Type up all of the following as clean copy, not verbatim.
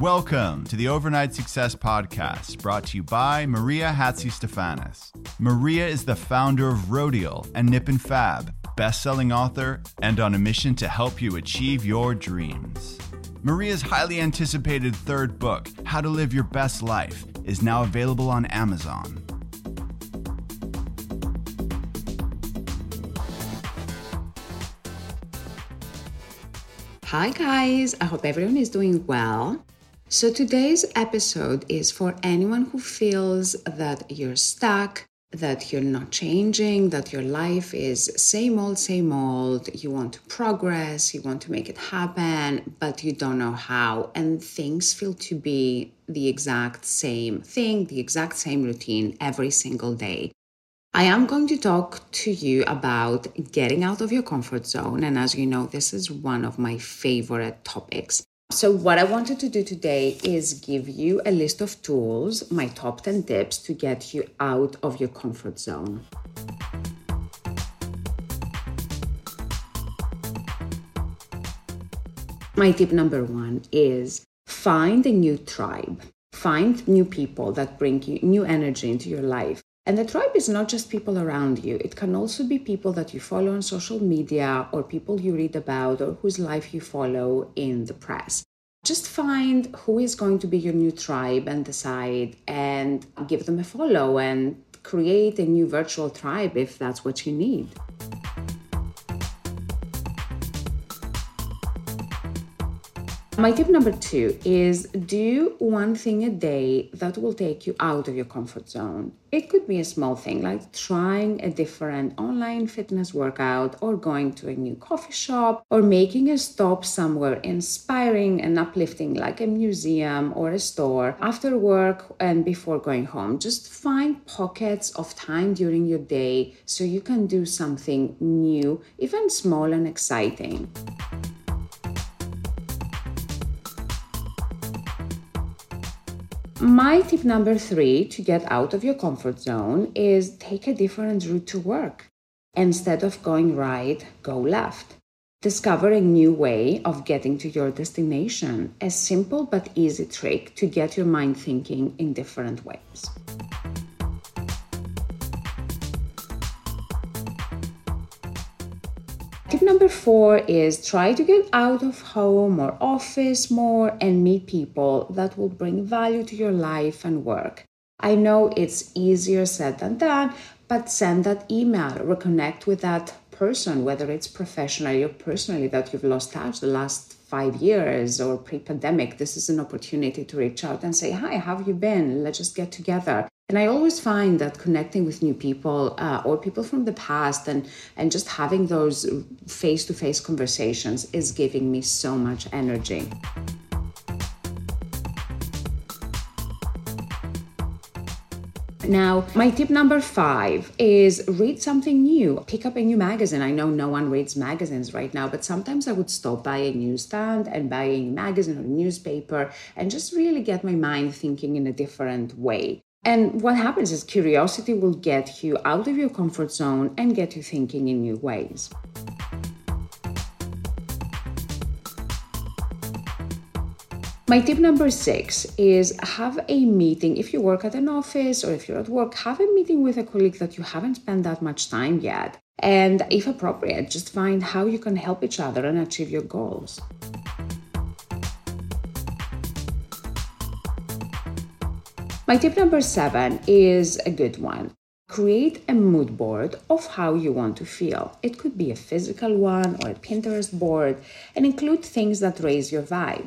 Welcome to the Overnight Success Podcast, brought to you by Maria Hatzistefanis. Maria is the founder of Rodial and Nip & Fab, best-selling author, and on a mission to help you achieve your dreams. Maria's highly anticipated third book, How to Live Your Best Life, is now available on Amazon. Hi guys, I hope everyone is doing well. So today's episode is for anyone who feels that you're stuck, that you're not changing, that your life is same old, you want to progress, you want to make it happen, but you don't know how, and things feel to be the exact same thing, the exact same routine every single day. I am going to talk to you about getting out of your comfort zone, and as you know, this is one of my favorite topics. So what I wanted to do today is give you a list of tools, my top 10 tips to get you out of your comfort zone. My tip number one is find a new tribe. Find new people that bring you new energy into your life. And the tribe is not just people around you. It can also be people that you follow on social media or people you read about or whose life you follow in the press. Just find who is going to be your new tribe and decide and give them a follow and create a new virtual tribe if that's what you need. My tip number two is do one thing a day that will take you out of your comfort zone. It could be a small thing like trying a different online fitness workout or going to a new coffee shop or making a stop somewhere inspiring and uplifting like a museum or a store after work and before going home. Just find pockets of time during your day so you can do something new, even small and exciting. My tip number three to get out of your comfort zone is take a different route to work. Instead of going right, go left. Discover a new way of getting to your destination, a simple but easy trick to get your mind thinking in different ways. Tip number four is try to get out of home or office more and meet people that will bring value to your life and work. I know it's easier said than done, but send that email, reconnect with that person, whether it's professionally or personally that you've lost touch the last 5 years or pre-pandemic. This is an opportunity to reach out and say, hi, how have you been? Let's just get together. And I always find that connecting with new people or people from the past and just having those face-to-face conversations is giving me so much energy. Now, my tip number five is read something new. Pick up a new magazine. I know no one reads magazines right now, but sometimes I would stop by a newsstand and buy a magazine or newspaper and just really get my mind thinking in a different way. And what happens is curiosity will get you out of your comfort zone and get you thinking in new ways. My tip number 6 is have a meeting. If you work at an office or if you're at work, have a meeting with a colleague that you haven't spent that much time yet. And if appropriate, just find how you can help each other and achieve your goals. My tip number 7 is a good one. Create a mood board of how you want to feel. It could be a physical one or a Pinterest board, and include things that raise your vibe.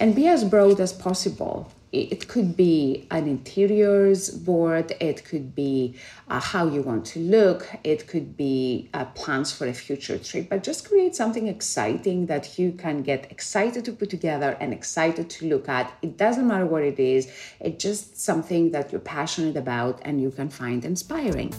And be as broad as possible. It could be an interiors board, it could be how you want to look, it could be plans for a future trip, but just create something exciting that you can get excited to put together and excited to look at. It doesn't matter what it is, it's just something that you're passionate about and you can find inspiring.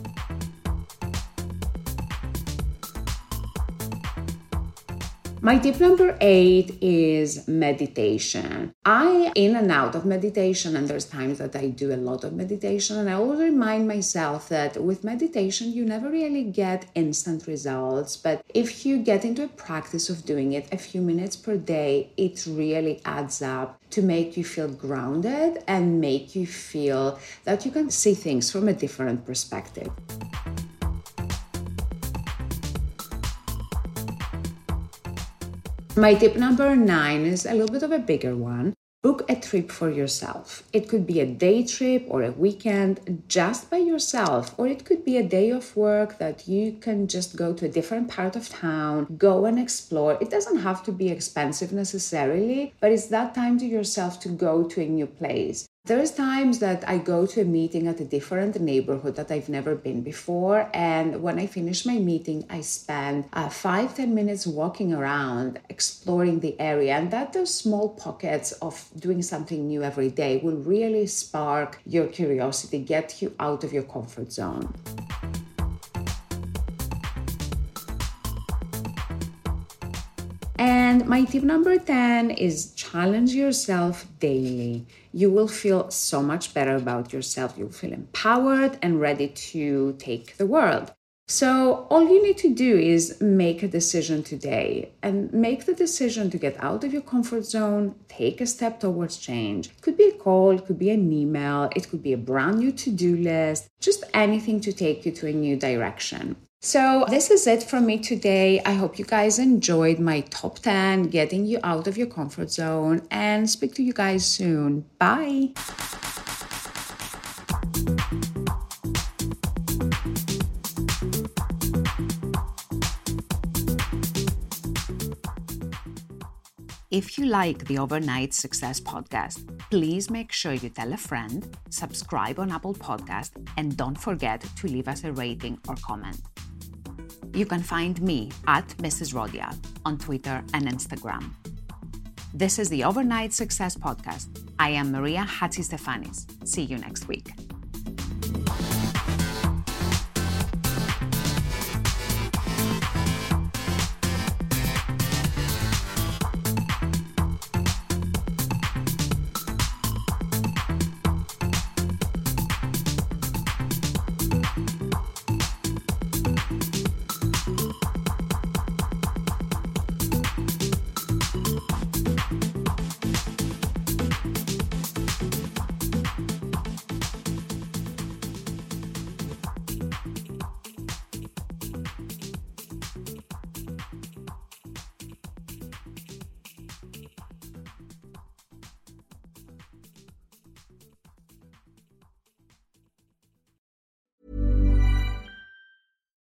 My tip number 8 is meditation. I am in and out of meditation, and there's times that I do a lot of meditation, and I always remind myself that with meditation, you never really get instant results, but if you get into a practice of doing it a few minutes per day, it really adds up to make you feel grounded and make you feel that you can see things from a different perspective. My tip number 9 is a little bit of a bigger one. Book a trip for yourself. It could be a day trip or a weekend just by yourself, or it could be a day of work that you can just go to a different part of town, go and explore. It doesn't have to be expensive necessarily, but it's that time to yourself to go to a new place. There's times that I go to a meeting at a different neighborhood that I've never been before, and when I finish my meeting, I spend 5-10 minutes walking around, exploring the area, and that those small pockets of doing something new every day will really spark your curiosity, get you out of your comfort zone. And my tip number 10 is challenge yourself daily. You will feel so much better about yourself. You'll feel empowered and ready to take the world. So all you need to do is make a decision today, and make the decision to get out of your comfort zone, take a step towards change. It could be a call, it could be an email, it could be a brand new to-do list, just anything to take you to a new direction. So this is it from me today. I hope you guys enjoyed my top 10, getting you out of your comfort zone, and speak to you guys soon. Bye. If you like the Overnight Success Podcast, please make sure you tell a friend, subscribe on Apple Podcasts, and don't forget to leave us a rating or comment. You can find me at Mrs. Rodial on Twitter and Instagram. This is the Overnight Success Podcast. I am Maria Hatzistefanis. See you next week.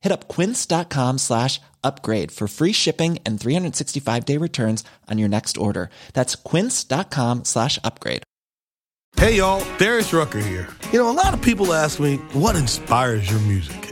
Hit up quince.com/upgrade for free shipping and 365-day returns on your next order. That's quince.com/upgrade. Hey, y'all. Darius Rucker here. You know, a lot of people ask me, what inspires your music?